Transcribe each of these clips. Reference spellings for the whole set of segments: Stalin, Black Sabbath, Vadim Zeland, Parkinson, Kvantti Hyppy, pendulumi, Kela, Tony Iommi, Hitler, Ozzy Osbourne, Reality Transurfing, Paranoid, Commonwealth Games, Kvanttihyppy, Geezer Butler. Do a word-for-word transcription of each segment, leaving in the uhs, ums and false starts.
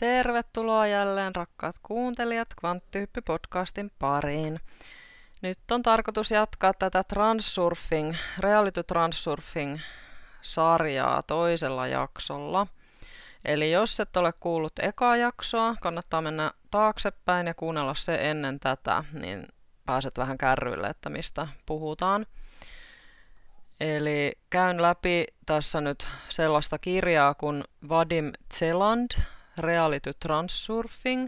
Tervetuloa jälleen rakkaat kuuntelijat Kvantti Hyppy -podcastin pariin. Nyt on tarkoitus jatkaa tätä Transurfing, Reality Transurfing sarjaa toisella jaksolla. Eli jos et ole kuullut ekaa jaksoa, kannattaa mennä taaksepäin ja kuunnella se ennen tätä, niin pääset vähän kärryille, että mistä puhutaan. Eli käyn läpi tässä nyt sellaista kirjaa kuin Vadim Zeland, Reality Transurfing.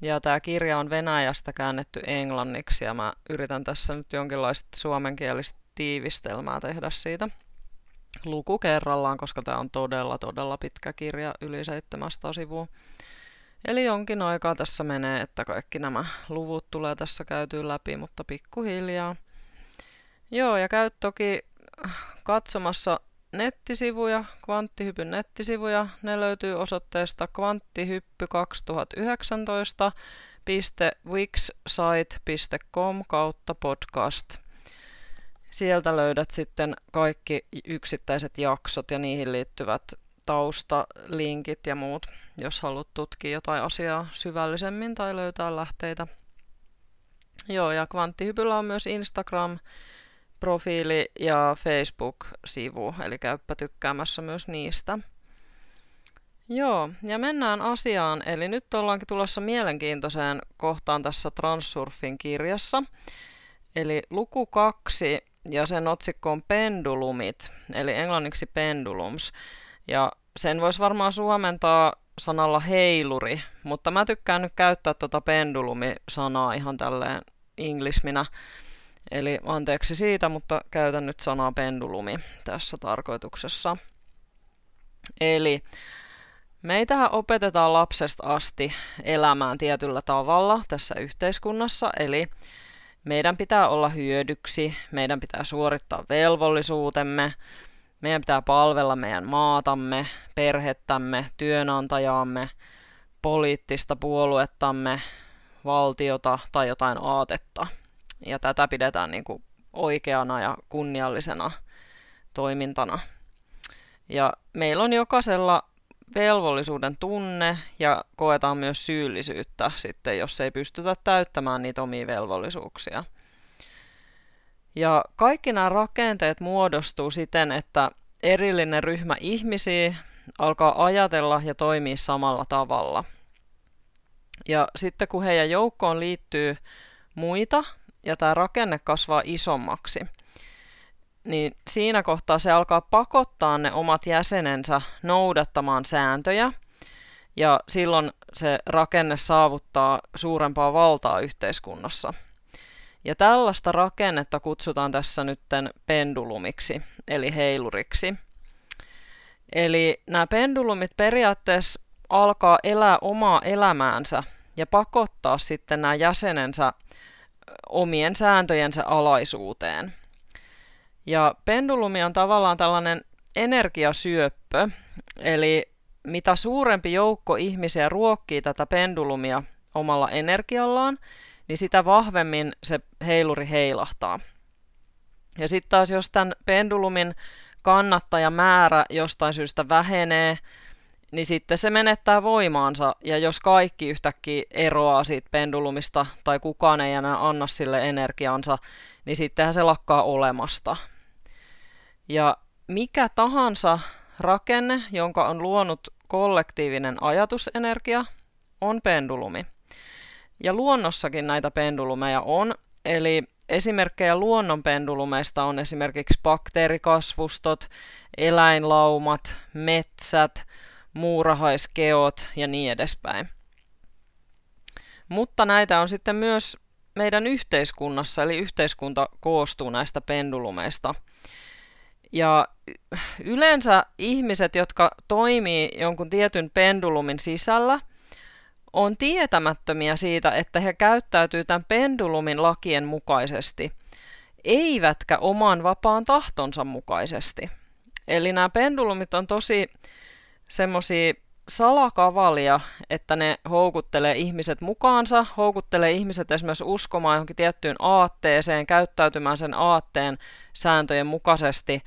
Ja tämä kirja on Venäjästä käännetty englanniksi ja mä yritän tässä nyt jonkinlaista suomenkielistä tiivistelmää tehdä siitä luku kerrallaan, koska tämä on todella todella pitkä kirja, yli seitsemänsataa sivua. Eli jonkin aikaa tässä menee, että kaikki nämä luvut tulee tässä käytyä läpi, mutta pikkuhiljaa. Joo, ja käy toki katsomassa nettisivuja, Kvanttihypyn nettisivuja. Ne löytyy osoitteesta kvanttihyppy kaksituhattayhdeksäntoista piste wixsite piste com kautta podcast. Sieltä löydät sitten kaikki yksittäiset jaksot ja niihin liittyvät taustalinkit ja muut, jos haluat tutkia jotain asiaa syvällisemmin tai löytää lähteitä. Joo, ja Kvanttihypyllä on myös Instagram-profiili ja Facebook-sivu, eli käyppä tykkäämässä myös niistä. Joo, ja mennään asiaan, eli nyt ollaankin tulossa mielenkiintoiseen kohtaan tässä Transurfin kirjassa. Eli luku kaksi, ja sen otsikko on Pendulumit, eli englanniksi pendulums. Ja sen voisi varmaan suomentaa sanalla heiluri, mutta mä tykkään nyt käyttää tuota pendulumi-sanaa ihan tälleen inglisminä. Eli anteeksi siitä, mutta käytän nyt sanaa pendulumi tässä tarkoituksessa. Eli meitähän opetetaan lapsesta asti elämään tietyllä tavalla tässä yhteiskunnassa, eli meidän pitää olla hyödyksi, meidän pitää suorittaa velvollisuutemme, meidän pitää palvella meidän maatamme, perhettämme, työnantajaamme, poliittista puoluettamme, valtiota tai jotain aatetta. Ja tätä pidetään niin kuin oikeana ja kunniallisena toimintana. Ja meillä on jokaisella velvollisuuden tunne ja koetaan myös syyllisyyttä sitten, jos ei pystytä täyttämään niitä omia velvollisuuksia. Ja kaikki nämä rakenteet muodostuu siten, että erillinen ryhmä ihmisiä alkaa ajatella ja toimia samalla tavalla. Ja sitten kun heidän joukkoon liittyy muita ja tämä rakenne kasvaa isommaksi, niin siinä kohtaa se alkaa pakottaa ne omat jäsenensä noudattamaan sääntöjä, ja silloin se rakenne saavuttaa suurempaa valtaa yhteiskunnassa. Ja tällaista rakennetta kutsutaan tässä nytten pendulumiksi, eli heiluriksi. Eli nämä pendulumit periaatteessa alkaa elää omaa elämäänsä ja pakottaa sitten nämä jäsenensä omien sääntöjensä alaisuuteen. Ja pendulumi on tavallaan tällainen energiasyöppö, eli mitä suurempi joukko ihmisiä ruokkii tätä pendulumia omalla energiallaan, niin sitä vahvemmin se heiluri heilahtaa. Ja sitten taas jos tämän pendulumin kannattajamäärä jostain syystä vähenee, niin sitten se menettää voimaansa, ja jos kaikki yhtäkkiä eroaa siitä pendulumista tai kukaan ei enää anna sille energiansa, niin sittenhän se lakkaa olemasta. Ja mikä tahansa rakenne, jonka on luonut kollektiivinen ajatusenergia, on pendulumi. Ja luonnossakin näitä pendulumeja on, eli esimerkkejä luonnon pendulumeista on esimerkiksi bakteerikasvustot, eläinlaumat, metsät, muurahaiskeot ja niin edespäin. Mutta näitä on sitten myös meidän yhteiskunnassa, eli yhteiskunta koostuu näistä pendulumeista. Ja yleensä ihmiset, jotka toimii jonkun tietyn pendulumin sisällä, on tietämättömiä siitä, että he käyttäytyy tämän pendulumin lakien mukaisesti, eivätkä oman vapaan tahtonsa mukaisesti. Eli nämä pendulumit on tosi semmoisia salakavalia, että ne houkuttelee ihmiset mukaansa, houkuttelee ihmiset esimerkiksi uskomaan johonkin tiettyyn aatteeseen, käyttäytymään sen aatteen sääntöjen mukaisesti,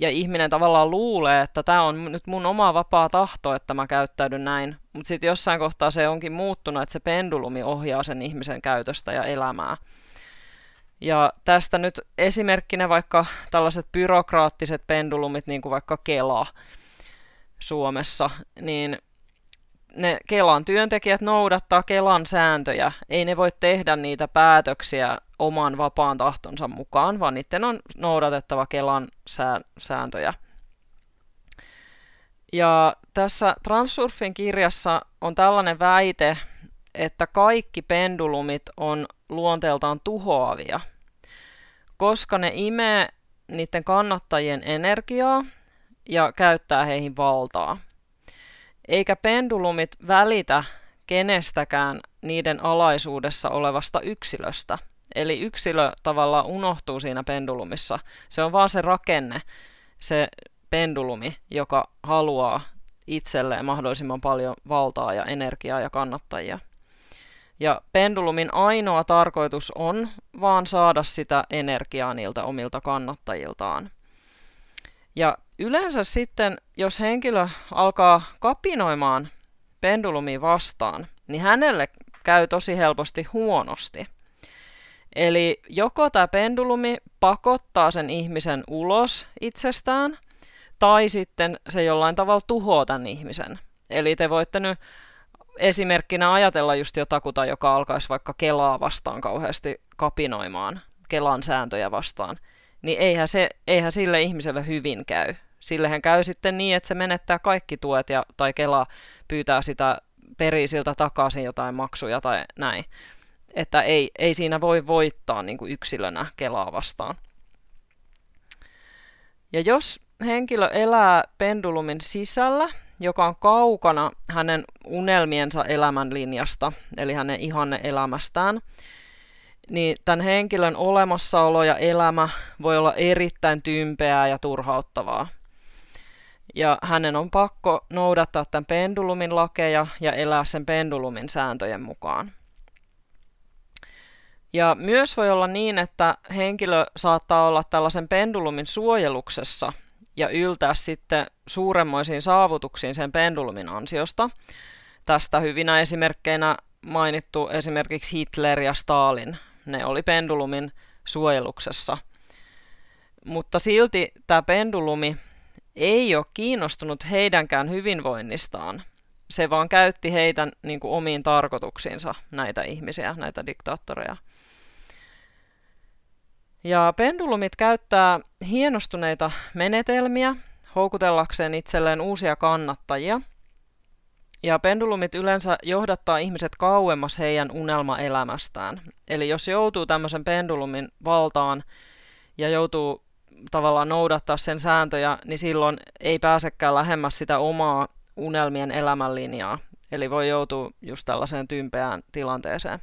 Ja ihminen tavallaan luulee, että tämä on nyt mun oma vapaa tahto, että mä käyttäydyn näin. Mutta sitten jossain kohtaa se onkin muuttunut, että se pendulumi ohjaa sen ihmisen käytöstä ja elämää. Ja tästä nyt esimerkkinä vaikka tällaiset byrokraattiset pendulumit, niin kuin vaikka Kela Suomessa, niin ne Kelan työntekijät noudattaa Kelan sääntöjä. Ei ne voi tehdä niitä päätöksiä oman vapaan tahtonsa mukaan, vaan niiden on noudatettava Kelan sääntöjä. Ja tässä Transurfin kirjassa on tällainen väite, että kaikki pendulumit on luonteeltaan tuhoavia, koska ne imee niiden kannattajien energiaa ja käyttää heihin valtaa. Eikä pendulumit välitä kenestäkään niiden alaisuudessa olevasta yksilöstä. Eli yksilö tavallaan unohtuu siinä pendulumissa. Se on vaan se rakenne, se pendulumi, joka haluaa itselleen mahdollisimman paljon valtaa ja energiaa ja kannattajia. Ja pendulumin ainoa tarkoitus on vaan saada sitä energiaa niiltä omilta kannattajiltaan. Ja yleensä sitten, jos henkilö alkaa kapinoimaan pendulumiin vastaan, niin hänelle käy tosi helposti huonosti. Eli joko tämä pendulumi pakottaa sen ihmisen ulos itsestään, tai sitten se jollain tavalla tuhoaa tämän ihmisen. Eli te voitte nyt esimerkkinä ajatella just jotakuta, joka alkaisi vaikka Kelaa vastaan kauheasti kapinoimaan, Kelan sääntöjä vastaan. Niin eihän, se, eihän sille ihmiselle hyvin käy. Sillehän käy sitten niin, että se menettää kaikki tuet ja, tai Kela pyytää sitä perisiltä takaisin jotain maksuja tai näin. Että ei, ei siinä voi voittaa niin kuin yksilönä Kelaa vastaan. Ja jos henkilö elää pendulumin sisällä, joka on kaukana hänen unelmiensa elämän linjasta, eli hänen ihanne elämästään, niin tämän henkilön olemassaolo ja elämä voi olla erittäin tympeää ja turhauttavaa. Ja hänen on pakko noudattaa tämän pendulumin lakeja ja elää sen pendulumin sääntöjen mukaan. Ja myös voi olla niin, että henkilö saattaa olla tällaisen pendulumin suojeluksessa ja yltää sitten suuremmoisiin saavutuksiin sen pendulumin ansiosta. Tästä hyvinä esimerkkeinä mainittu esimerkiksi Hitler ja Stalin. Ne oli pendulumin suojeluksessa. Mutta silti tämä pendulumi ei ole kiinnostunut heidänkään hyvinvoinnistaan. Se vaan käytti heitä niin kuin omiin tarkoituksiinsa, näitä ihmisiä, näitä diktaattoreja. Ja pendulumit käyttää hienostuneita menetelmiä houkutellakseen itselleen uusia kannattajia. Ja pendulumit yleensä johdattaa ihmiset kauemmas heidän unelmaelämästään. Eli jos joutuu tämmöisen pendulumin valtaan ja joutuu tavallaan noudattaa sen sääntöjä, niin silloin ei pääsekään lähemmäs sitä omaa unelmien elämänlinjaa. Eli voi joutua just tällaiseen tympeään tilanteeseen.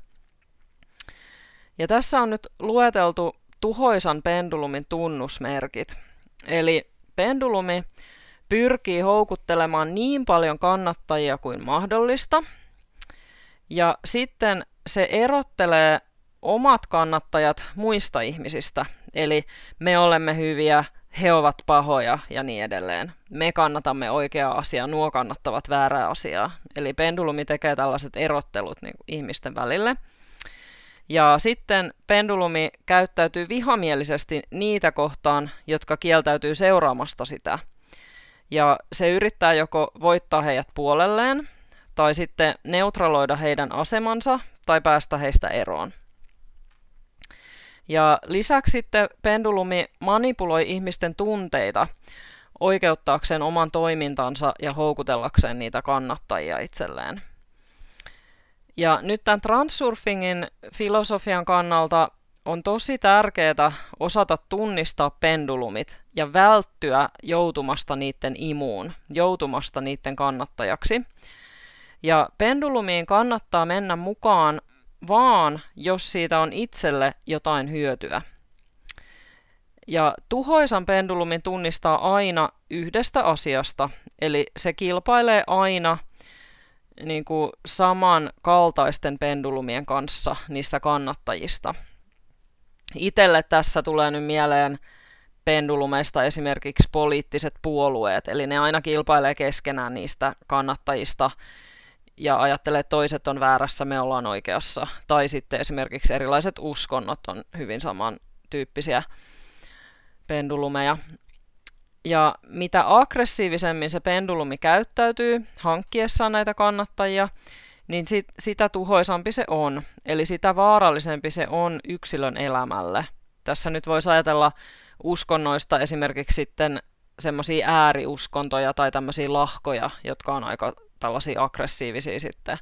Ja tässä on nyt lueteltu tuhoisan pendulumin tunnusmerkit. Eli pendulumi pyrkii houkuttelemaan niin paljon kannattajia kuin mahdollista, ja sitten se erottelee omat kannattajat muista ihmisistä, eli me olemme hyviä, he ovat pahoja ja niin edelleen. Me kannatamme oikeaa asiaa, nuo kannattavat väärää asiaa. Eli pendulumi tekee tällaiset erottelut niin kuin ihmisten välille. Ja sitten pendulumi käyttäytyy vihamielisesti niitä kohtaan, jotka kieltäytyy seuraamasta sitä. Ja se yrittää joko voittaa heidät puolelleen, tai sitten neutraloida heidän asemansa, tai päästä heistä eroon. Ja lisäksi sitten pendulumi manipuloi ihmisten tunteita oikeuttaakseen oman toimintansa ja houkutellakseen niitä kannattajia itselleen. Ja nyt tämän transurfingin filosofian kannalta on tosi tärkeää osata tunnistaa pendulumit ja välttyä joutumasta niiden imuun, joutumasta niiden kannattajaksi. Ja pendulumiin kannattaa mennä mukaan vaan, jos siitä on itselle jotain hyötyä. Ja tuhoisan pendulumin tunnistaa aina yhdestä asiasta, eli se kilpailee aina niin kuin samankaltaisten pendulumien kanssa niistä kannattajista. Itelle tässä tulee nyt mieleen pendulumesta esimerkiksi poliittiset puolueet, eli ne aina kilpailee keskenään niistä kannattajista ja ajattelee, että toiset on väärässä, me ollaan oikeassa. Tai sitten esimerkiksi erilaiset uskonnot on hyvin samantyyppisiä pendulumeja. Ja mitä aggressiivisemmin se pendulumi käyttäytyy hankkiessaan näitä kannattajia, niin sit, sitä tuhoisampi se on. Eli sitä vaarallisempi se on yksilön elämälle. Tässä nyt voisi ajatella uskonnoista esimerkiksi sitten semmoisia ääriuskontoja tai tämmöisiä lahkoja, jotka on aika tällaisia aggressiivisia sitten.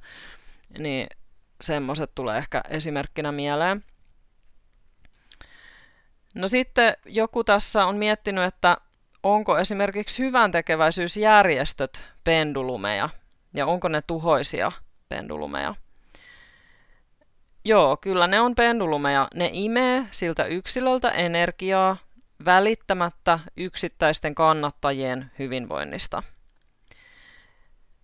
Niin semmoiset tulee ehkä esimerkkinä mieleen. No sitten joku tässä on miettinyt, että onko esimerkiksi hyväntekeväisyysjärjestöt pendulumeja ja onko ne tuhoisia pendulumeja? Joo, kyllä ne on pendulumeja. Ne imee siltä yksilöltä energiaa välittämättä yksittäisten kannattajien hyvinvoinnista.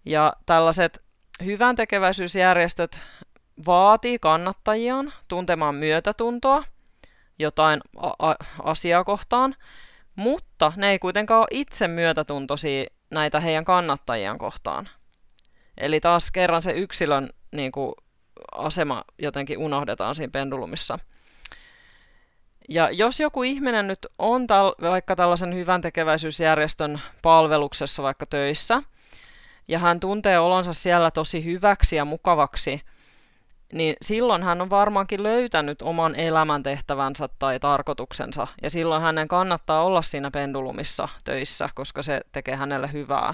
Ja tällaiset hyväntekeväisyysjärjestöt vaatii kannattajiaan tuntemaan myötätuntoa jotain a- a- asiaa kohtaan, mutta ne ei kuitenkaan ole itse myötätuntoisia näitä heidän kannattajiaan kohtaan. Eli taas kerran se yksilön niin kuin, asema jotenkin unohdetaan siinä pendulumissa. Ja jos joku ihminen nyt on tal- vaikka tällaisen hyväntekeväisyysjärjestön palveluksessa vaikka töissä, ja hän tuntee olonsa siellä tosi hyväksi ja mukavaksi, niin silloin hän on varmaankin löytänyt oman elämäntehtävänsä tai tarkoituksensa, ja silloin hänen kannattaa olla siinä pendulumissa töissä, koska se tekee hänelle hyvää.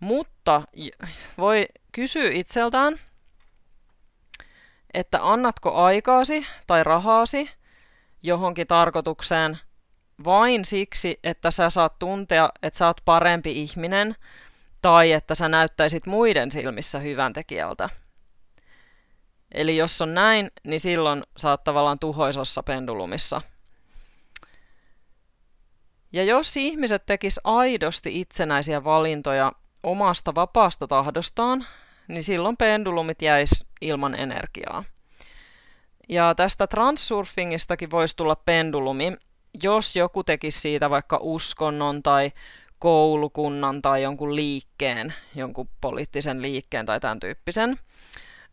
Mutta voi kysyä itseltään, että annatko aikaasi tai rahaasi johonkin tarkoitukseen vain siksi, että sä saat tuntea, että sä oot parempi ihminen, tai että sä näyttäisit muiden silmissä hyväntekijältä. Eli jos on näin, niin silloin sä oot tavallaan tuhoisassa pendulumissa. Ja jos ihmiset tekis aidosti itsenäisiä valintoja omasta vapaasta tahdostaan, niin silloin pendulumit jäis ilman energiaa. Ja tästä transsurfingistakin voisi tulla pendulumi, jos joku tekisi siitä vaikka uskonnon tai koulukunnan tai jonkun liikkeen, jonkun poliittisen liikkeen tai tämän tyyppisen.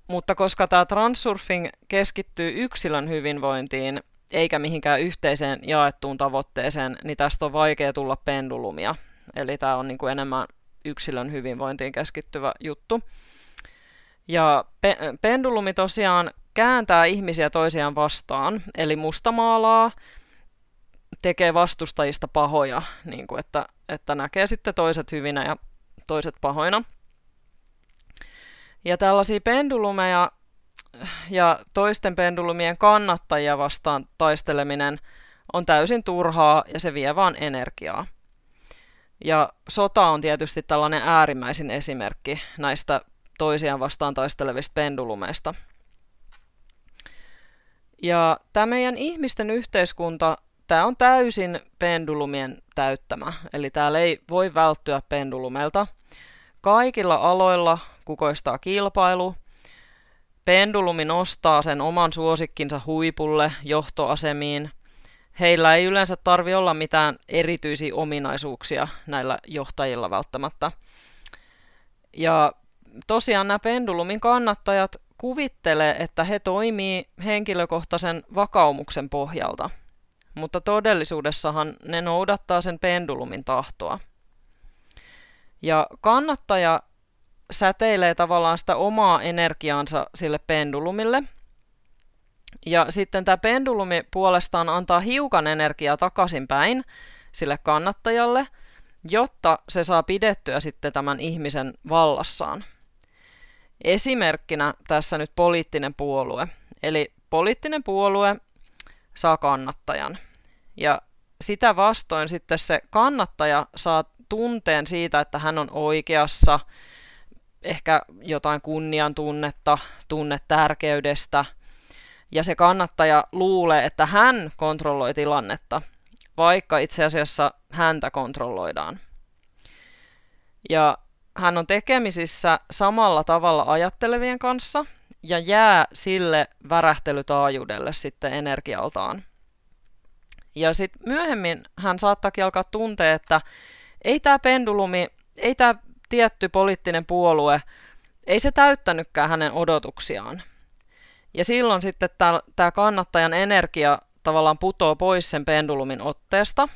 Mutta koska tämä transsurfing keskittyy yksilön hyvinvointiin eikä mihinkään yhteiseen jaettuun tavoitteeseen, niin tästä on vaikea tulla pendulumia. Eli tämä on niin kuin enemmän yksilön hyvinvointiin keskittyvä juttu. Ja pe- pendulumi tosiaan kääntää ihmisiä toisiaan vastaan, eli mustamaalaa, tekee vastustajista pahoja, niin kuin että, että näkee sitten toiset hyvinä ja toiset pahoina. Ja tällaisia pendulumeja ja toisten pendulumien kannattajia vastaan taisteleminen on täysin turhaa ja se vie vaan energiaa. Ja sota on tietysti tällainen äärimmäisin esimerkki näistä toisiaan vastaan taistelevista pendulumeista. Ja tämä meidän ihmisten yhteiskunta, tämä on täysin pendulumien täyttämä, eli täällä ei voi välttyä pendulumelta. Kaikilla aloilla kukoistaa kilpailu. Pendulumi nostaa sen oman suosikkinsa huipulle, johtoasemiin. Heillä ei yleensä tarvitse olla mitään erityisiä ominaisuuksia näillä johtajilla välttämättä. Ja tosiaan nämä pendulumin kannattajat kuvittelee, että he toimii henkilökohtaisen vakaumuksen pohjalta. Mutta todellisuudessahan ne noudattaa sen pendulumin tahtoa. Ja kannattaja säteilee tavallaan sitä omaa energiaansa sille pendulumille. Ja sitten tämä pendulumi puolestaan antaa hiukan energiaa takaisinpäin sille kannattajalle, jotta se saa pidettyä sitten tämän ihmisen vallassaan. Esimerkkinä tässä nyt poliittinen puolue. Eli poliittinen puolue saa kannattajan. Ja sitä vastoin sitten se kannattaja saa tunteen siitä, että hän on oikeassa, ehkä jotain kunnian tunnetta, tunne tärkeydestä. Ja se kannattaja luulee, että hän kontrolloi tilannetta, vaikka itse asiassa häntä kontrolloidaan. Ja hän on tekemisissä samalla tavalla ajattelevien kanssa ja jää sille värähtelytaajuudelle sitten energialtaan. Ja sitten myöhemmin hän saattaakin alkaa tuntea, että ei tämä pendulumi, ei tämä tietty poliittinen puolue, ei se täyttänytkään hänen odotuksiaan. Ja silloin sitten tämä kannattajan energia tavallaan putoo pois sen pendulumin otteesta.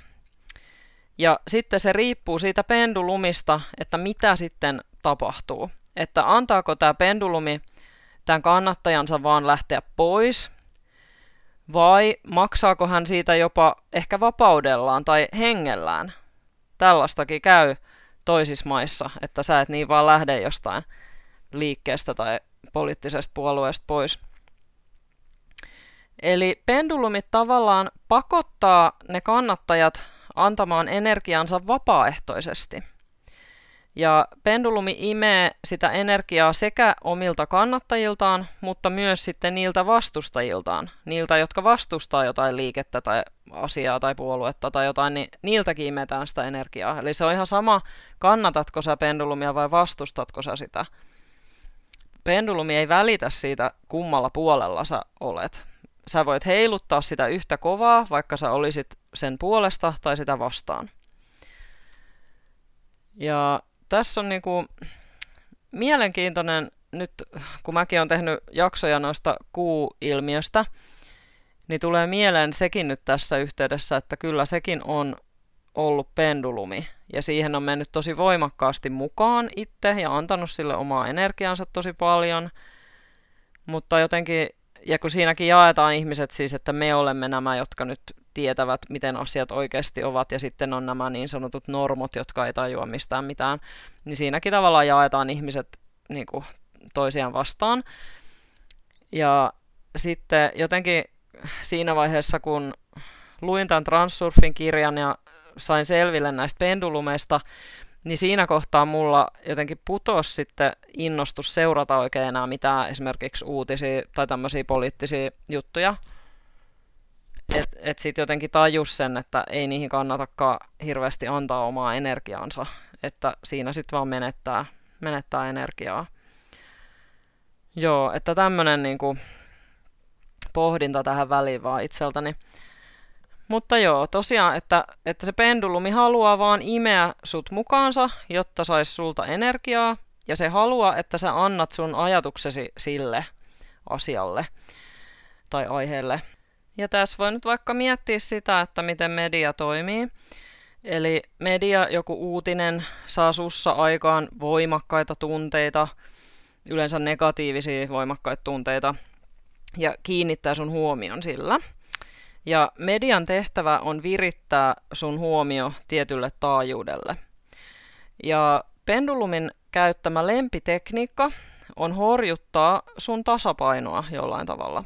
Ja sitten se riippuu siitä pendulumista, että mitä sitten tapahtuu. Että antaako tämä pendulumi tämän kannattajansa vaan lähteä pois, vai maksaako hän siitä jopa ehkä vapaudellaan tai hengellään. Tällaistakin käy toisissa maissa, että sä et niin vaan lähde jostain liikkeestä tai poliittisesta puolueesta pois. Eli pendulumit tavallaan pakottaa ne kannattajat antamaan energiansa vapaaehtoisesti. Ja pendulumi imee sitä energiaa sekä omilta kannattajiltaan, mutta myös sitten niiltä vastustajiltaan. Niiltä, jotka vastustaa jotain liikettä tai asiaa tai puoluetta tai jotain, niin niiltäkin imetään sitä energiaa. Eli se on ihan sama, kannatatko sä pendulumia vai vastustatko sä sitä. Pendulumi ei välitä siitä, kummalla puolella sä olet. Sä voit heiluttaa sitä yhtä kovaa, vaikka sä olisit sen puolesta tai sitä vastaan. Ja tässä on niinku mielenkiintoinen, nyt kun mäkin olen tehnyt jaksoja noista kuu-ilmiöstä, niin tulee mieleen sekin nyt tässä yhteydessä, että kyllä sekin on ollut pendulumi. Ja siihen on mennyt tosi voimakkaasti mukaan itse ja antanut sille omaa energiansa tosi paljon. Mutta jotenkin, ja kun siinäkin jaetaan ihmiset siis, että me olemme nämä, jotka nyt tietävät, miten asiat oikeasti ovat, ja sitten on nämä niin sanotut normot, jotka ei tajua mistään mitään, niin siinäkin tavallaan jaetaan ihmiset niin kuin toisiaan vastaan. Ja sitten jotenkin siinä vaiheessa, kun luin tämän Transurfin kirjan ja sain selville näistä pendulumeista, niin siinä kohtaa mulla jotenkin putosi sitten innostus seurata oikein enää mitään esimerkiksi uutisia tai tämmöisiä poliittisia juttuja. Että et sitten jotenkin tajus sen, että ei niihin kannatakaan hirveästi antaa omaa energiaansa, että siinä sitten vaan menettää, menettää energiaa. Joo, että tämmöinen niinku pohdinta tähän väliin vaan itseltäni. Mutta joo, tosiaan, että, että se pendulumi haluaa vaan imeä sut mukaansa, jotta saisi sulta energiaa, ja se haluaa, että sä annat sun ajatuksesi sille asialle tai aiheelle. Ja tässä voi nyt vaikka miettiä sitä, että miten media toimii. Eli media, joku uutinen, saa sussa aikaan voimakkaita tunteita, yleensä negatiivisia voimakkaita tunteita, ja kiinnittää sun huomion sillä. Ja median tehtävä on virittää sun huomio tietylle taajuudelle. Ja pendulumin käyttämä lempitekniikka on horjuttaa sun tasapainoa jollain tavalla.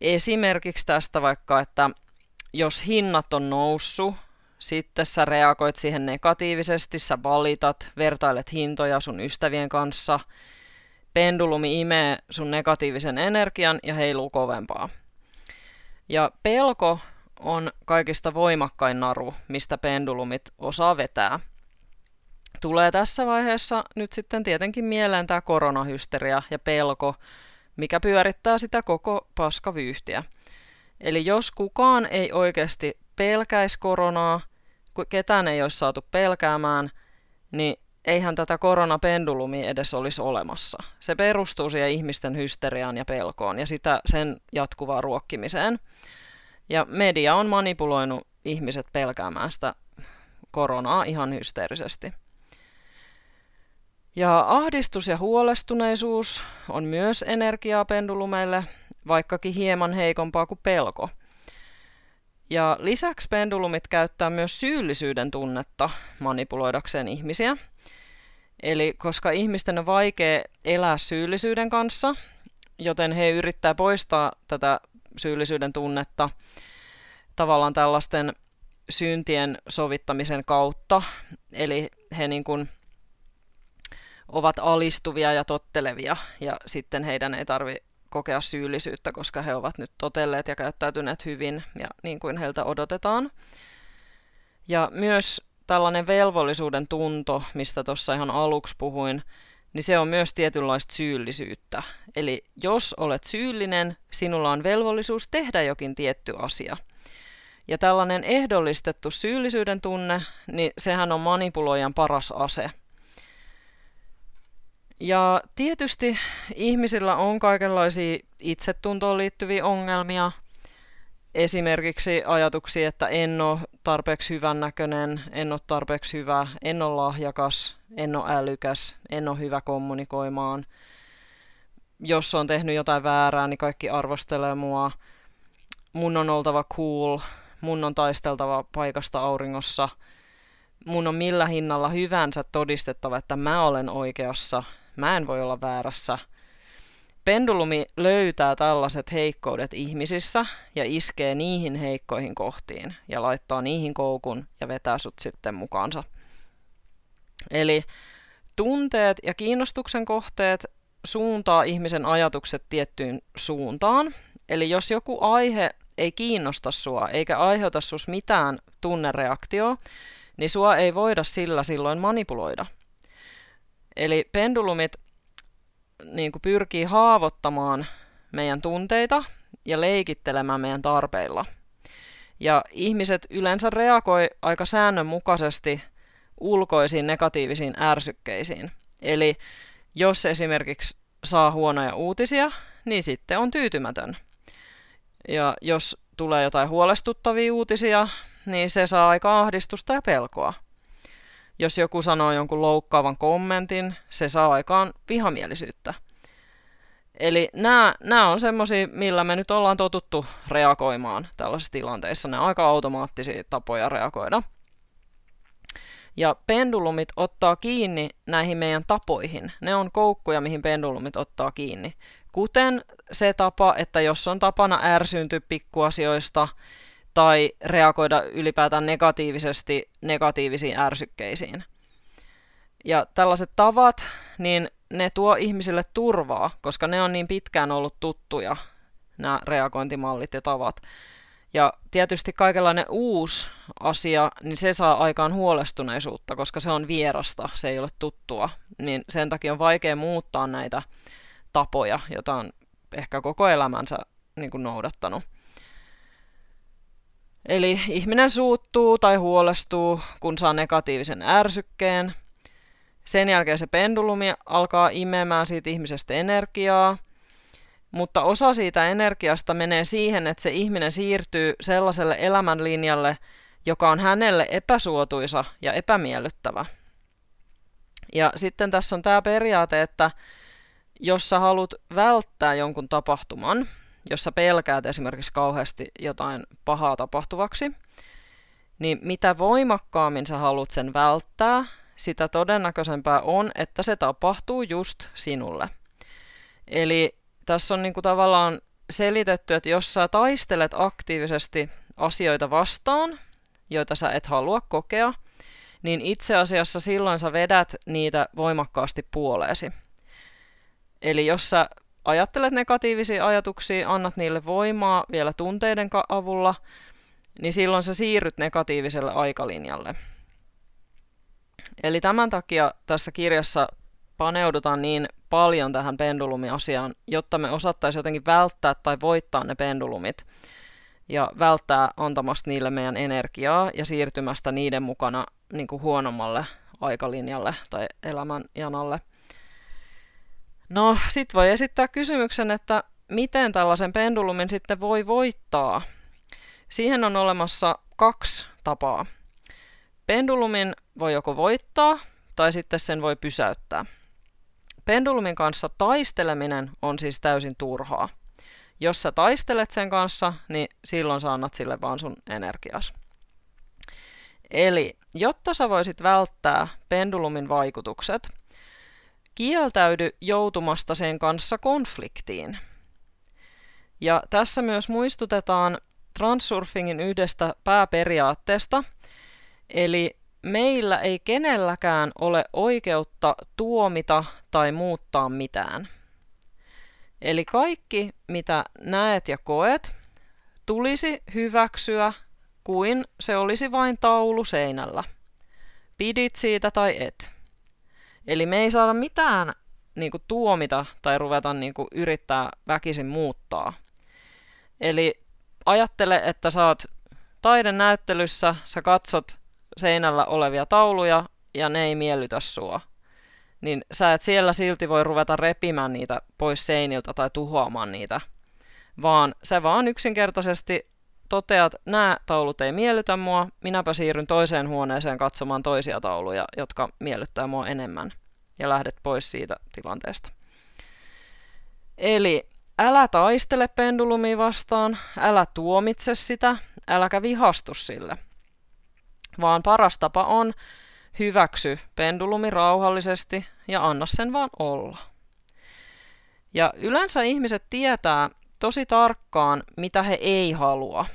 Esimerkiksi tästä vaikka, että jos hinnat on noussut, sitten sä reagoit siihen negatiivisesti, sä valitat, vertailet hintoja sun ystävien kanssa, pendulumi imee sun negatiivisen energian ja heiluu kovempaa. Ja pelko on kaikista voimakkain naru, mistä pendulumit osaa vetää. Tulee tässä vaiheessa nyt sitten tietenkin mieleen tämä koronahysteria ja pelko, mikä pyörittää sitä koko paskavyyhtiä. Eli jos kukaan ei oikeasti pelkäisi koronaa, ketään ei olisi saatu pelkäämään, niin eihän tätä koronapendulumia edes olisi olemassa. Se perustuu siihen ihmisten hysteriaan ja pelkoon ja sitä sen jatkuvaan ruokkimiseen. Ja media on manipuloinut ihmiset pelkäämään sitä koronaa ihan hysteerisesti. Ja ahdistus ja huolestuneisuus on myös energiaa pendulumeille, vaikkakin hieman heikompaa kuin pelko. Ja lisäksi pendulumit käyttää myös syyllisyyden tunnetta manipuloidakseen ihmisiä. Eli koska ihmisten on vaikea elää syyllisyyden kanssa, joten he yrittää poistaa tätä syyllisyyden tunnetta tavallaan tällaisten syntien sovittamisen kautta. Eli he niin kuin ovat alistuvia ja tottelevia, ja sitten heidän ei tarvitse kokea syyllisyyttä, koska he ovat nyt totelleet ja käyttäytyneet hyvin ja niin kuin heiltä odotetaan. Ja myös tällainen velvollisuuden tunto, mistä tuossa ihan aluksi puhuin, niin se on myös tietynlaista syyllisyyttä. Eli jos olet syyllinen, sinulla on velvollisuus tehdä jokin tietty asia. Ja tällainen ehdollistettu syyllisyyden tunne, niin sehän on manipuloijan paras ase. Ja tietysti ihmisillä on kaikenlaisia itsetuntoon liittyviä ongelmia. Esimerkiksi ajatuksia, että en ole tarpeeksi hyvännäköinen, en ole tarpeeksi hyvä, en ole lahjakas, en ole älykäs, en ole hyvä kommunikoimaan. Jos on tehnyt jotain väärää, niin kaikki arvostelee mua. Mun on oltava cool, mun on taisteltava paikasta auringossa. Mun on millä hinnalla hyvänsä todistettava, että mä olen oikeassa, mä en voi olla väärässä. Pendulumi löytää tällaiset heikkoudet ihmisissä ja iskee niihin heikkoihin kohtiin ja laittaa niihin koukun ja vetää sut sitten mukaansa. Eli tunteet ja kiinnostuksen kohteet suuntaa ihmisen ajatukset tiettyyn suuntaan. Eli jos joku aihe ei kiinnosta sua eikä aiheuta sus mitään tunnereaktioa, niin sua ei voida sillä silloin manipuloida. Eli pendulumit niin kuin pyrkii haavoittamaan meidän tunteita ja leikittelemään meidän tarpeilla. Ja ihmiset yleensä reagoi aika säännönmukaisesti ulkoisiin negatiivisiin ärsykkeisiin. Eli jos esimerkiksi saa huonoja uutisia, niin sitten on tyytymätön. Ja jos tulee jotain huolestuttavia uutisia, niin se saa aika ahdistusta ja pelkoa. Jos joku sanoo jonkun loukkaavan kommentin, se saa aikaan vihamielisyyttä. Eli nämä, nämä on semmoisia, millä me nyt ollaan totuttu reagoimaan tällaisissa tilanteissa. Ne on aika automaattisia tapoja reagoida. Ja pendulumit ottaa kiinni näihin meidän tapoihin. Ne on koukkuja, mihin pendulumit ottaa kiinni. Kuten se tapa, että jos on tapana ärsyyntyä pikkuasioista, tai reagoida ylipäätään negatiivisesti negatiivisiin ärsykkeisiin. Ja tällaiset tavat, niin ne tuo ihmisille turvaa, koska ne on niin pitkään ollut tuttuja, nämä reagointimallit ja tavat. Ja tietysti kaikenlainen uusi asia, niin se saa aikaan huolestuneisuutta, koska se on vierasta, se ei ole tuttua. Niin sen takia on vaikea muuttaa näitä tapoja, joita on ehkä koko elämänsä niin kuin noudattanut. Eli ihminen suuttuu tai huolestuu, kun saa negatiivisen ärsykkeen. Sen jälkeen se pendulumi alkaa imemään siitä ihmisestä energiaa, mutta osa siitä energiasta menee siihen, että se ihminen siirtyy sellaiselle elämänlinjalle, joka on hänelle epäsuotuisa ja epämiellyttävä. Ja sitten tässä on tämä periaate, että jos sä haluat välttää jonkun tapahtuman, jos sä pelkäät esimerkiksi kauheasti jotain pahaa tapahtuvaksi, niin mitä voimakkaammin sä haluat sen välttää, sitä todennäköisempää on, että se tapahtuu just sinulle. Eli tässä on niinku tavallaan selitetty, että jos sä taistelet aktiivisesti asioita vastaan, joita sä et halua kokea, niin itse asiassa silloin sä vedät niitä voimakkaasti puoleesi. Eli jos sä ajattelet negatiivisia ajatuksia, annat niille voimaa vielä tunteiden avulla, niin silloin sä siirryt negatiiviselle aikalinjalle. Eli tämän takia tässä kirjassa paneudutaan niin paljon tähän pendulumiasiaan, jotta me osattaisiin jotenkin välttää tai voittaa ne pendulumit ja välttää antamasta niille meidän energiaa ja siirtymästä niiden mukana niin kuin huonommalle aikalinjalle tai elämänjanalle. No, sit voi esittää kysymyksen, että miten tällaisen pendulumin sitten voi voittaa. Siihen on olemassa kaksi tapaa. Pendulumin voi joko voittaa, tai sitten sen voi pysäyttää. Pendulumin kanssa taisteleminen on siis täysin turhaa. Jos sä taistelet sen kanssa, niin silloin sä annat sille vaan sun energias. Eli, jotta sä voisit välttää pendulumin vaikutukset, kieltäydy joutumasta sen kanssa konfliktiin. Ja tässä myös muistutetaan transurfingin yhdestä pääperiaatteesta, eli meillä ei kenelläkään ole oikeutta tuomita tai muuttaa mitään. Eli kaikki, mitä näet ja koet, tulisi hyväksyä kuin se olisi vain taulu seinällä. Pidit siitä tai et. Eli me ei saada mitään niin kuin, tuomita tai ruveta niin kuin, yrittää väkisin muuttaa. Eli ajattele, että sä oot Taidenäyttelyssä sä katsot seinällä olevia tauluja ja ne ei miellytä sua. Niin sä et siellä silti voi ruveta repimään niitä pois seiniltä tai tuhoamaan niitä. Vaan sä vaan yksinkertaisesti toteat, että nämä taulut ei miellytä mua, minäpä siirryn toiseen huoneeseen katsomaan toisia tauluja, jotka miellyttää mua enemmän. Ja lähdet pois siitä tilanteesta. Eli älä taistele pendulumia vastaan, älä tuomitse sitä, äläkä vihastu sille. Vaan paras tapa on hyväksy pendulumi rauhallisesti ja anna sen vaan olla. Ja yleensä ihmiset tietää tosi tarkkaan, mitä he ei halua,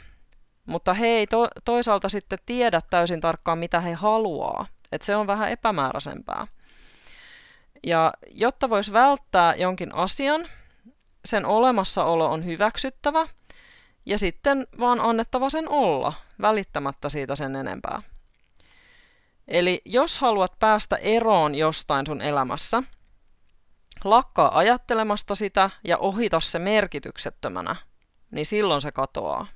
mutta he ei to- toisaalta sitten tiedä täysin tarkkaan, mitä he haluaa. Et se on vähän epämääräisempää. Ja jotta voisi välttää jonkin asian, sen olemassaolo on hyväksyttävä ja sitten vaan annettava sen olla, välittämättä siitä sen enempää. Eli jos haluat päästä eroon jostain sun elämässä, lakkaa ajattelemasta sitä ja ohita se merkityksettömänä, niin silloin se katoaa.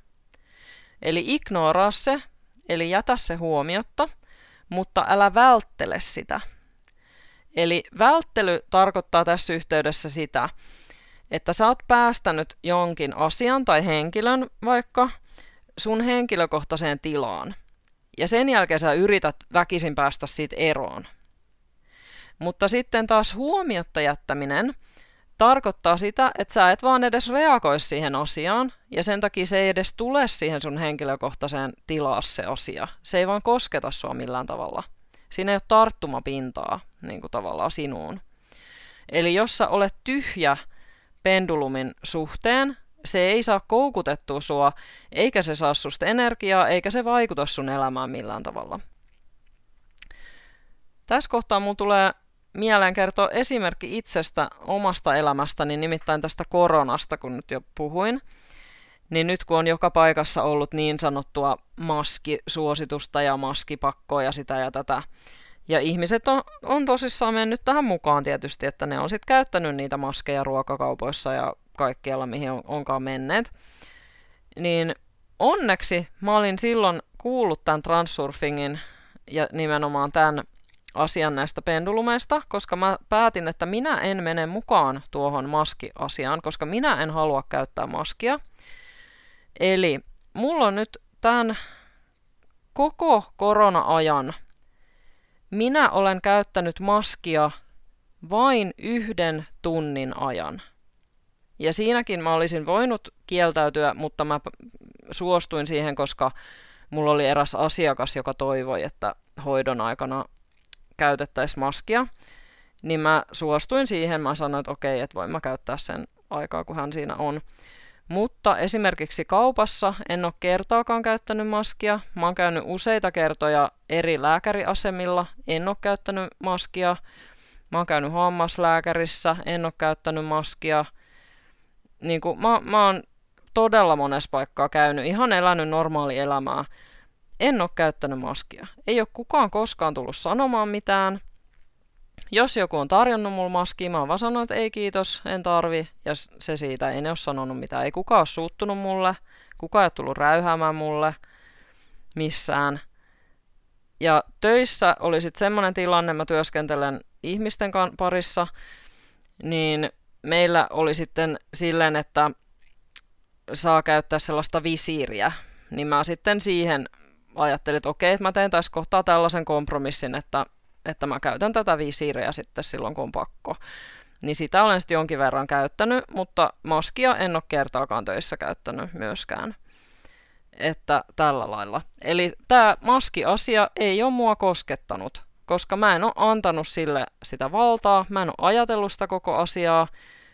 Eli ignoraa se, eli jätä se huomiotta, mutta älä välttele sitä. Eli välttely tarkoittaa tässä yhteydessä sitä, että sä oot päästänyt jonkin asian tai henkilön vaikka sun henkilökohtaiseen tilaan. Ja sen jälkeen sä yrität väkisin päästä siitä eroon. Mutta sitten taas huomiotta jättäminen tarkoittaa sitä, että sä et vaan edes reagoi siihen asiaan, ja sen takia se ei edes tule siihen sun henkilökohtaiseen tilaan se asia. Se ei vaan kosketa sua millään tavalla. Siinä ei ole tarttumapintaa niin kuin tavallaan sinuun. Eli jos sä olet tyhjä pendulumin suhteen, se ei saa koukutettua sua, eikä se saa susta energiaa, eikä se vaikuta sun elämään millään tavalla. Tässä kohtaa mun tulee mieleen kertoa esimerkki itsestä omasta elämästäni, nimittäin tästä koronasta, kun nyt jo puhuin. Niin nyt kun on joka paikassa ollut niin sanottua maskisuositusta ja maskipakkoa ja sitä ja tätä, ja ihmiset on, on tosissaan mennyt tähän mukaan tietysti, että ne on sitten käyttänyt niitä maskeja ruokakaupoissa ja kaikkialla, mihin on, onkaan menneet. Niin onneksi mä olin silloin kuullut tämän transurfingin ja nimenomaan tämän asian näistä pendulumeista, koska mä päätin, että minä en mene mukaan tuohon maskiasiaan, koska minä en halua käyttää maskia. Eli mulla on nyt tämän koko korona-ajan, minä olen käyttänyt maskia vain yhden tunnin ajan. Ja siinäkin mä olisin voinut kieltäytyä, mutta mä suostuin siihen, koska mulla oli eräs asiakas, joka toivoi, että hoidon aikana käytettäisiin maskia. Niin mä suostuin siihen, mä sanoin, että okei, että voin mä käyttää sen aikaa, kun hän siinä on. Mutta esimerkiksi kaupassa en ole kertaakaan käyttänyt maskia. Mä oon käynyt useita kertoja eri lääkäriasemilla, en ole käyttänyt maskia. Mä oon käynyt hammaslääkärissä, en ole käyttänyt maskia. Niin kun mä, mä oon todella monessa paikkaa käynyt, ihan elänyt normaali elämää. En ole käyttänyt maskia. Ei ole kukaan koskaan tullut sanomaan mitään. Jos joku on tarjonnut mulle maskia, mä oon vaan sanonut, että ei kiitos, en tarvi. Ja se siitä, ei ne ole sanonut mitään. Ei kukaan ole suuttunut mulle, kukaan ei ole tullut räyhäämään mulle missään. Ja töissä oli sitten semmoinen tilanne, mä työskentelen ihmisten parissa, niin meillä oli sitten silleen, että saa käyttää sellaista visiiriä. Niin mä sitten siihen ajattelin, että okei, että mä teen tässä kohtaa tällaisen kompromissin, että että mä käytän tätä visiiriä sitten silloin, kun on pakko. Niin sitä olen sitten jonkin verran käyttänyt, mutta maskia en ole kertaakaan töissä käyttänyt myöskään. Että tällä lailla. Eli tämä maskiasia ei ole mua koskettanut, koska mä en ole antanut sille sitä valtaa, mä en ole ajatellut sitä koko asiaa,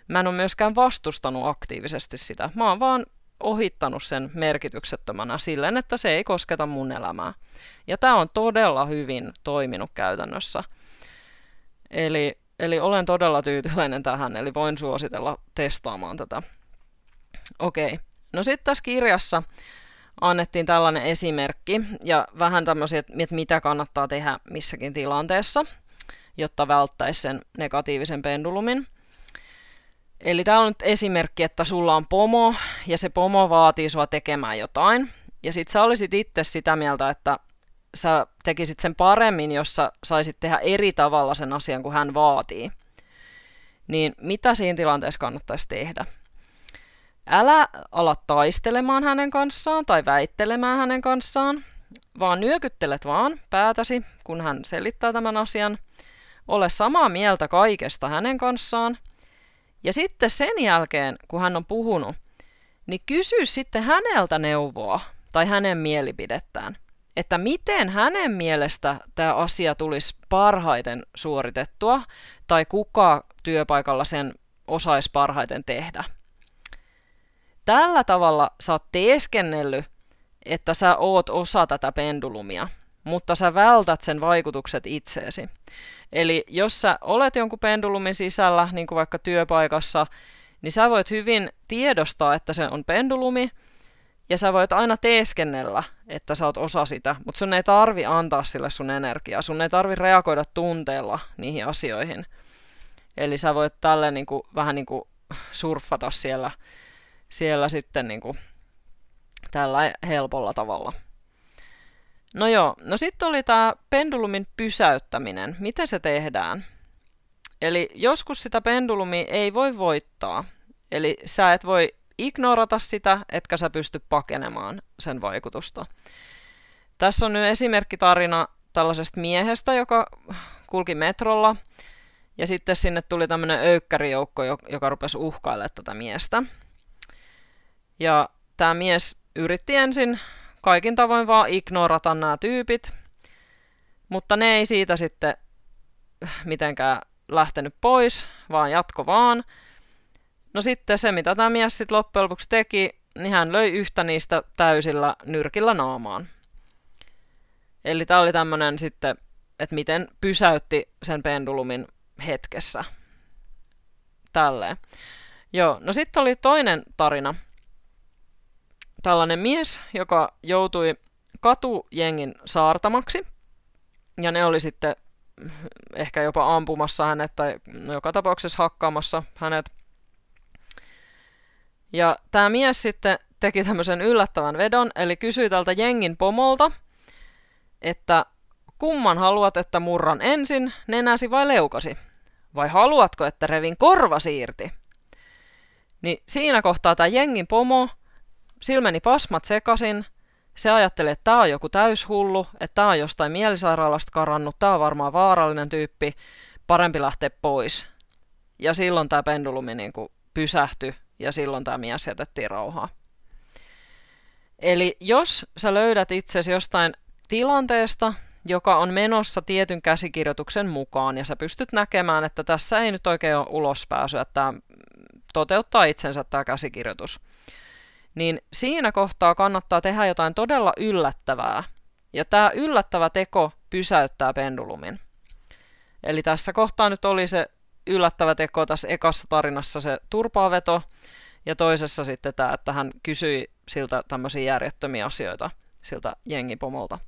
mä en ole myöskään vastustanut aktiivisesti sitä. Mä oon vaan ohittanut sen merkityksettömänä silleen, että se ei kosketa mun elämää. Ja tämä on todella hyvin toiminut käytännössä. Eli, eli olen todella tyytyväinen tähän, eli voin suositella testaamaan tätä. Okei. No sitten tässä kirjassa annettiin tällainen esimerkki, ja vähän tämmöisiä, että mitä kannattaa tehdä missäkin tilanteessa, jotta välttäisi sen negatiivisen pendulumin. Eli tää on nyt esimerkki, että sulla on pomo, ja se pomo vaatii sua tekemään jotain. ja sit sä olisit itse sitä mieltä, että sä tekisit sen paremmin, jos sä saisit tehdä eri tavalla sen asian kuin hän vaatii, niin mitä siinä tilanteessa kannattaisi tehdä? Älä ala taistelemaan hänen kanssaan tai väittelemään hänen kanssaan, vaan nyökyttelet vaan päätäsi, kun hän selittää tämän asian. Ole samaa mieltä kaikesta hänen kanssaan. Ja sitten sen jälkeen, kun hän on puhunut, niin kysy sitten häneltä neuvoa tai hänen mielipidettään, että miten hänen mielestä tämä asia tulisi parhaiten suoritettua tai kuka työpaikalla sen osaisi parhaiten tehdä. Tällä tavalla sä oot teeskennellyt, että sä oot osa tätä pendulumia, mutta sä vältät sen vaikutukset itseesi. Eli jos sä olet jonkun pendulumin sisällä, niin kuin vaikka työpaikassa, niin sä voit hyvin tiedostaa, että se on pendulumi, ja sä voit aina teeskennellä, että sä oot osa sitä, mutta sun ei tarvi antaa sille sun energiaa, sun ei tarvi reagoida tunteella niihin asioihin. Eli sä voit tälleen niin kuin, vähän niin kuin surffata siellä, siellä sitten niin kuin, tällä helpolla tavalla. No joo, no sitten oli tämä pendulumin pysäyttäminen. Miten se tehdään? Eli joskus sitä pendulumia ei voi voittaa. Eli sä et voi ignorata sitä, etkä sä pysty pakenemaan sen vaikutusta. Tässä on nyt esimerkkitarina tällaisesta miehestä, joka kulki metrolla. Ja sitten sinne tuli tämmöinen öykkärijoukko, joka rupesi uhkailemaan tätä miestä. Ja tämä mies yritti ensin kaikin tavoin vaan ignorata nämä tyypit, mutta ne ei siitä sitten mitenkään lähtenyt pois, vaan jatko vaan. No sitten se, mitä tämä mies sitten loppujen lopuksi teki, niin hän löi yhtä niistä täysillä nyrkillä naamaan. Eli tämä oli tämmöinen sitten, että miten pysäytti sen pendulumin hetkessä. Tälleen. Joo, no sitten oli toinen tarina. Tällainen mies, joka joutui katujengin saartamaksi, ja ne oli sitten ehkä jopa ampumassa hänet tai joka tapauksessa hakkaamassa hänet. Ja tämä mies sitten teki tämmöisen yllättävän vedon, eli kysyi tältä jengin pomolta, että kumman haluat, että murran ensin, nenäsi vai leukasi? Vai haluatko, että revin korvasi irti? Niin siinä kohtaa tämä jengin pomo, sillä meni pasmat sekaisin, se ajatteli, että tämä on joku täyshullu, että tämä on jostain mielisairaalasta karannut, tämä on varmaan vaarallinen tyyppi, parempi lähteä pois. Ja silloin tämä pendulumi niin kuin pysähtyi ja silloin tämä mies jätettiin rauhaan. Eli jos sä löydät itsesi jostain tilanteesta, joka on menossa tietyn käsikirjoituksen mukaan ja sä pystyt näkemään, että tässä ei nyt oikein ole ulospääsyä, että tämä toteuttaa itsensä tämä käsikirjoitus, niin siinä kohtaa kannattaa tehdä jotain todella yllättävää. Ja tämä yllättävä teko pysäyttää pendulumin. Eli tässä kohtaa nyt oli se yllättävä teko, tässä ekassa tarinassa se turpaaveto, ja toisessa sitten tämä, että hän kysyi siltä tämmöisiä järjettömiä asioita, siltä jengipomolta.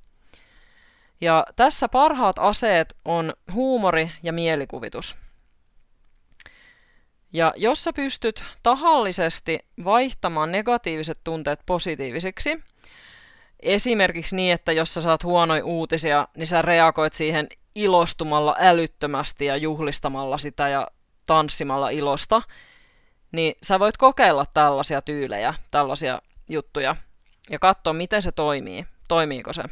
Ja tässä parhaat aseet on huumori ja mielikuvitus. Ja jos sä pystyt tahallisesti vaihtamaan negatiiviset tunteet positiivisiksi, esimerkiksi niin, että jos sä saat huonoja uutisia, niin sä reagoit siihen ilostumalla älyttömästi ja juhlistamalla sitä ja tanssimalla ilosta, niin sä voit kokeilla tällaisia tyylejä, tällaisia juttuja ja katsoa, miten se toimii, toimiiko se.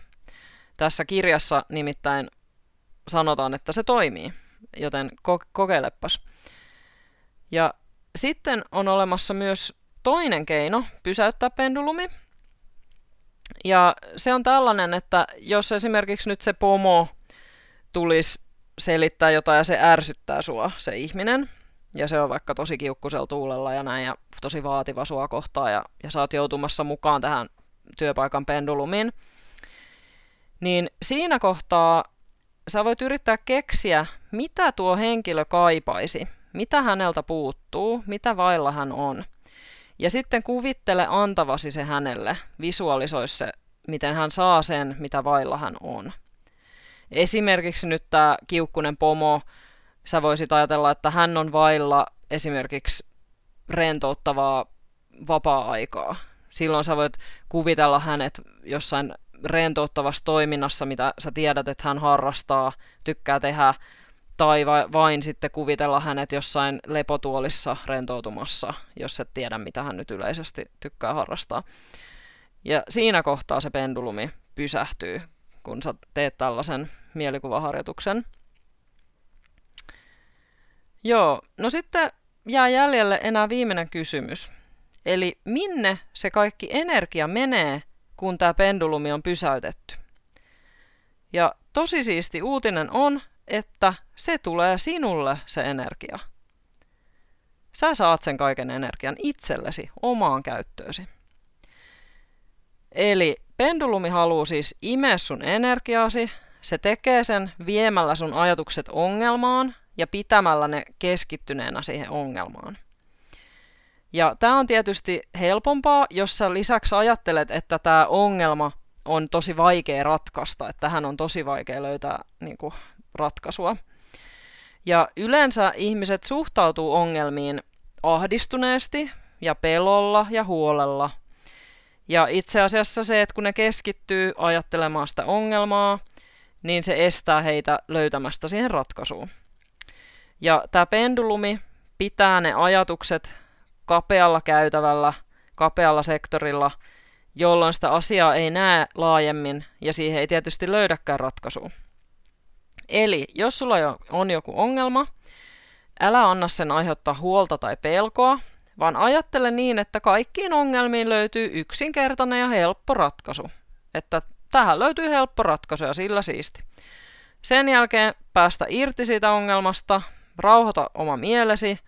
Tässä kirjassa nimittäin sanotaan, että se toimii, joten ko- kokeilepas. Ja sitten on olemassa myös toinen keino pysäyttää pendulumi. Ja se on tällainen, että jos esimerkiksi nyt se pomo tulisi selittää jotain ja se ärsyttää sua, se ihminen, ja se on vaikka tosi kiukkusella tuulella ja näin, ja tosi vaativa sua kohtaan, ja, ja sä oot joutumassa mukaan tähän työpaikan pendulumiin, niin siinä kohtaa sä voit yrittää keksiä, mitä tuo henkilö kaipaisi. Mitä häneltä puuttuu, mitä vailla hän on. Ja sitten kuvittele antavasi se hänelle, visualisoi se, miten hän saa sen, mitä vailla hän on. Esimerkiksi nyt tämä kiukkunen pomo, sä voisit ajatella, että hän on vailla esimerkiksi rentouttavaa vapaa-aikaa. silloin sä voit kuvitella hänet jossain rentouttavassa toiminnassa, mitä sä tiedät, että hän harrastaa, tykkää tehdä, tai va- vain sitten kuvitella hänet jossain lepotuolissa rentoutumassa, jos et tiedä, mitä hän nyt yleisesti tykkää harrastaa. Ja siinä kohtaa se pendulumi pysähtyy, kun sä teet tällaisen mielikuvaharjoituksen. Joo, no sitten jää jäljelle enää viimeinen kysymys. Eli minne se kaikki energia menee, kun tämä pendulumi on pysäytetty? Ja tosi siisti uutinen on, että se tulee sinulle se energia. Sä saat sen kaiken energian itsellesi, omaan käyttöösi. Eli pendulumi haluaa siis imeä sun energiaasi, se tekee sen viemällä sun ajatukset ongelmaan ja pitämällä ne keskittyneenä siihen ongelmaan. Ja tämä on tietysti helpompaa, jos sä lisäksi ajattelet, että tämä ongelma on tosi vaikea ratkaista, että tähän on tosi vaikea löytää niin kuin, ratkaisua. Ja yleensä ihmiset suhtautuu ongelmiin ahdistuneesti ja pelolla ja huolella. Ja itse asiassa se, että kun ne keskittyy ajattelemaan sitä ongelmaa, niin se estää heitä löytämästä siihen ratkaisuun. Ja tämä pendulumi pitää ne ajatukset kapealla käytävällä, kapealla sektorilla, jolloin sitä asiaa ei näe laajemmin ja siihen ei tietysti löydäkään ratkaisua. Eli jos sulla on joku ongelma, älä anna sen aiheuttaa huolta tai pelkoa, vaan ajattele niin, että kaikkiin ongelmiin löytyy yksinkertainen ja helppo ratkaisu. Että tähän löytyy helppo ratkaisu ja sillä siisti. Sen jälkeen päästä irti siitä ongelmasta, rauhoita oma mielesi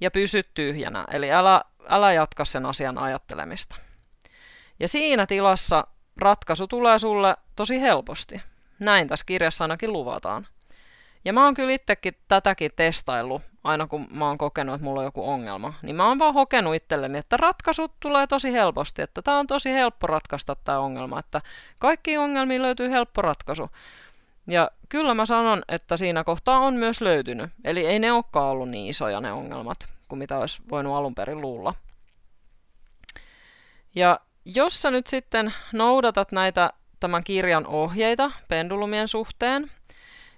ja pysy tyhjänä. Eli älä, älä jatka sen asian ajattelemista. Ja siinä tilassa ratkaisu tulee sulle tosi helposti. Näin tässä kirjassa ainakin luvataan. Ja mä oon kyllä itsekin tätäkin testaillut, aina kun mä oon kokenut, että mulla on joku ongelma. Niin mä oon vaan hokenut itselleni, että ratkaisut tulee tosi helposti, että tää on tosi helppo ratkaista tää ongelma, että kaikkiin ongelmiin löytyy helppo ratkaisu. Ja kyllä mä sanon, että siinä kohtaa on myös löytynyt. Eli ei ne olekaan ollut niin isoja ne ongelmat, kuin mitä olisi voinut alun perin luulla. Ja jos sä nyt sitten noudatat näitä tämän kirjan ohjeita pendulumien suhteen,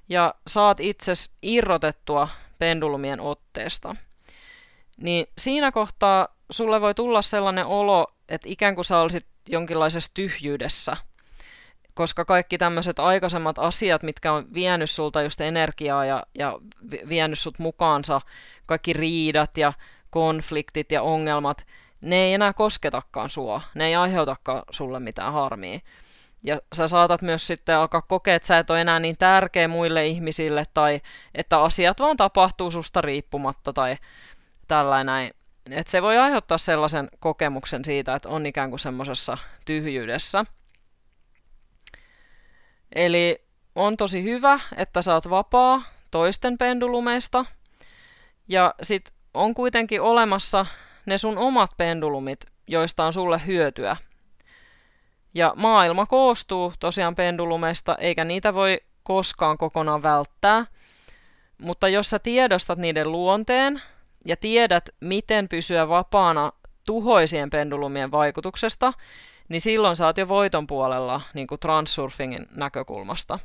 ja saat itses irrotettua pendulumien otteesta, niin siinä kohtaa sulle voi tulla sellainen olo, että ikään kuin sä olisit jonkinlaisessa tyhjyydessä, koska kaikki tämmöiset aikaisemmat asiat, mitkä on vienyt sulta just energiaa ja, ja vienyt sut mukaansa, kaikki riidat ja konfliktit ja ongelmat, ne ei enää kosketakaan sua, ne ei aiheutakaan sulle mitään harmia. Ja sä saatat myös sitten alkaa kokea, että sä et ole enää niin tärkeä muille ihmisille, tai että asiat vaan tapahtuu susta riippumatta, tai tällainen näin. Että se voi aiheuttaa sellaisen kokemuksen siitä, että on ikään kuin semmoisessa tyhjyydessä. Eli on tosi hyvä, että sä oot vapaa toisten pendulumeista, ja sit on kuitenkin olemassa ne sun omat pendulumit, joista on sulle hyötyä. Ja maailma koostuu tosiaan pendulumeista, eikä niitä voi koskaan kokonaan välttää. Mutta jos sä tiedostat niiden luonteen ja tiedät, miten pysyä vapaana tuhoisien pendulumien vaikutuksesta, niin silloin sä oot jo voiton puolella niin kuin transurfingin näkökulmasta.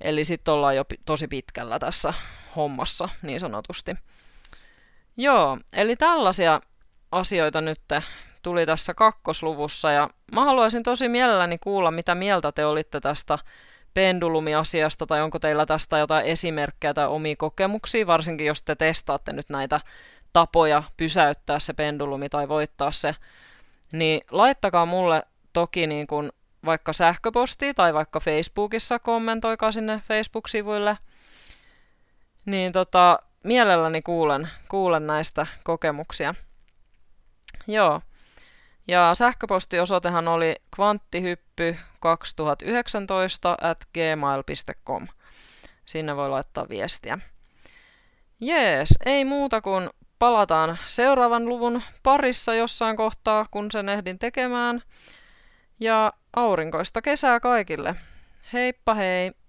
Eli sitten ollaan jo tosi pitkällä tässä hommassa, niin sanotusti. Joo, eli tällaisia asioita nyt tuli tässä kakkosluvussa, ja mä haluaisin tosi mielelläni kuulla, mitä mieltä te olitte tästä pendulumiasiasta, tai onko teillä tästä jotain esimerkkejä tai omia kokemuksia, varsinkin jos te testaatte nyt näitä tapoja pysäyttää se pendulumi tai voittaa se, niin laittakaa mulle toki niin kuin vaikka sähköpostia tai vaikka Facebookissa, kommentoikaa sinne Facebook-sivuille, niin tota, mielelläni kuulen, kuulen näistä kokemuksia. Joo. Ja sähköpostiosoitehan oli kvanttihyppy kaksituhattayhdeksäntoista at gmail piste com. Sinne voi laittaa viestiä. Jees, ei muuta kuin palataan seuraavan luvun parissa jossain kohtaa, kun sen ehdin tekemään. Ja aurinkoista kesää kaikille. Heippa hei!